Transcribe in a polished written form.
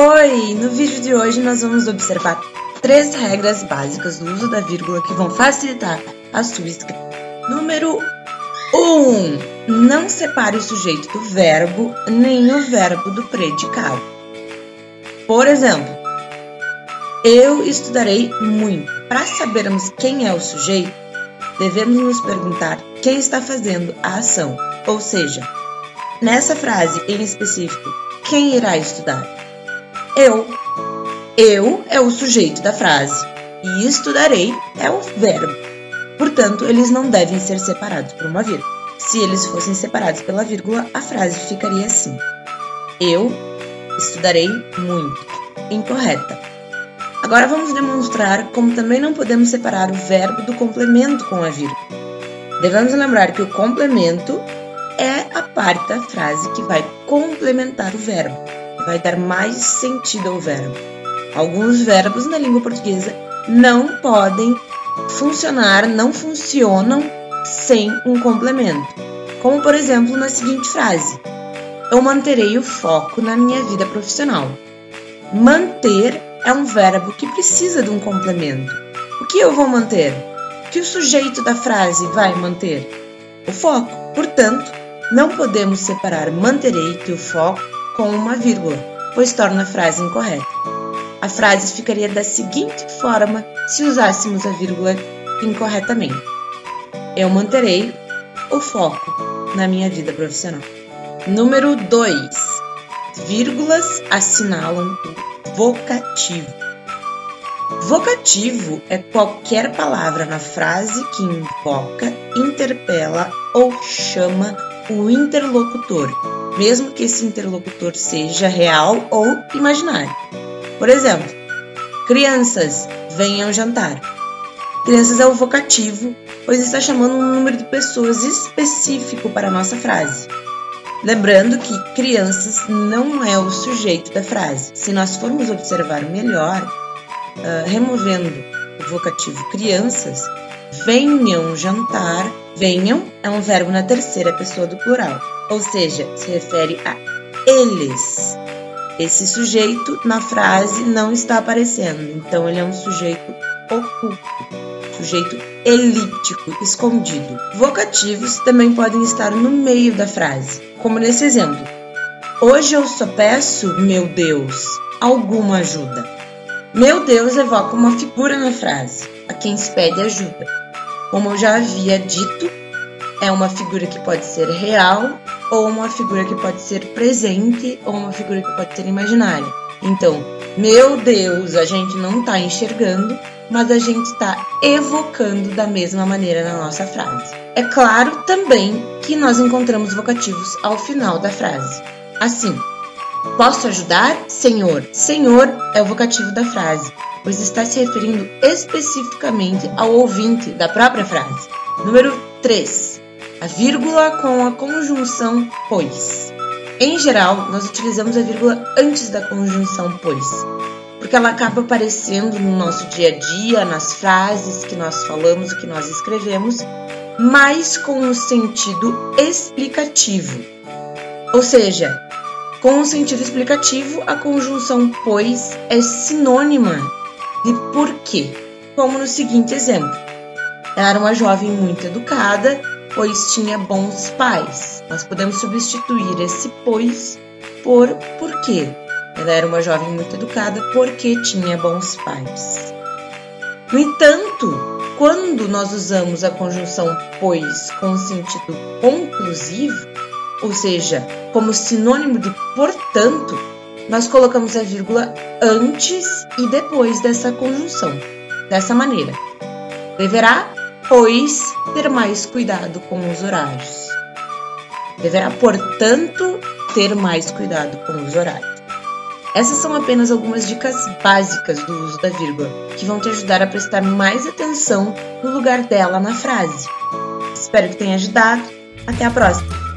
Oi! No vídeo de hoje nós vamos observar 3 regras básicas do uso da vírgula que vão facilitar a sua escrita. Número 1. Não separe o sujeito do verbo, nem o verbo do predicado. Por exemplo, eu estudarei muito. Para sabermos quem é o sujeito, devemos nos perguntar quem está fazendo a ação. Ou seja, nessa frase em específico, quem irá estudar? Eu. Eu é o sujeito da frase e estudarei é o verbo. Portanto, eles não devem ser separados por uma vírgula. Se eles fossem separados pela vírgula, a frase ficaria assim. Eu estudarei muito. Incorreta. Agora vamos demonstrar como também não podemos separar o verbo do complemento com a vírgula. Devemos lembrar que o complemento é a parte da frase que vai complementar o verbo. Vai dar mais sentido ao verbo. Alguns verbos na língua portuguesa não podem funcionar, não funcionam sem um complemento. Como, por exemplo, na seguinte frase. Eu manterei o foco na minha vida profissional. Manter é um verbo que precisa de um complemento. O que eu vou manter? O que o sujeito da frase vai manter? O foco. Portanto, não podemos separar manterei que o foco com uma vírgula, pois torna a frase incorreta. A frase ficaria da seguinte forma se usássemos a vírgula incorretamente. Eu manterei o foco na minha vida profissional. Número 2. Vírgulas assinalam o vocativo. Vocativo é qualquer palavra na frase que invoca, interpela ou chama o interlocutor, mesmo que esse interlocutor seja real ou imaginário. Por exemplo, crianças, venham jantar. Crianças é o vocativo, pois está chamando um número de pessoas específico para a nossa frase. Lembrando que crianças não é o sujeito da frase. Se nós formos observar melhor, removendo o vocativo crianças, venham jantar. Venham é um verbo na terceira pessoa do plural, ou seja, se refere a eles. Esse sujeito na frase não está aparecendo, então ele é um sujeito oculto, sujeito elíptico, escondido. Vocativos também podem estar no meio da frase, como nesse exemplo. Hoje eu só peço, meu Deus, alguma ajuda. Meu Deus evoca uma figura na frase, a quem se pede ajuda. Como eu já havia dito, é uma figura que pode ser real, ou uma figura que pode ser presente, ou uma figura que pode ser imaginária. Então, meu Deus, a gente não está enxergando, mas a gente está evocando da mesma maneira na nossa frase. É claro também que nós encontramos vocativos ao final da frase. Assim, posso ajudar, senhor? Senhor é o vocativo da frase, pois está se referindo especificamente ao ouvinte da própria frase. Número 3. A vírgula com a conjunção pois. Em geral, nós utilizamos a vírgula antes da conjunção pois, porque ela acaba aparecendo no nosso dia a dia, nas frases que nós falamos, que nós escrevemos, mas com um sentido explicativo. Ou seja, com um sentido explicativo, a conjunção pois é sinônima de por quê, como no seguinte exemplo. Era uma jovem muito educada, pois tinha bons pais. Nós podemos substituir esse pois por porquê. Ela era uma jovem muito educada porque tinha bons pais. No entanto, quando nós usamos a conjunção pois com sentido conclusivo, ou seja, como sinônimo de portanto, nós colocamos a vírgula antes e depois dessa conjunção, dessa maneira. Deverá, pois, ter mais cuidado com os horários. Deverá, portanto, ter mais cuidado com os horários. Essas são apenas algumas dicas básicas do uso da vírgula, que vão te ajudar a prestar mais atenção no lugar dela na frase. Espero que tenha ajudado. Até a próxima!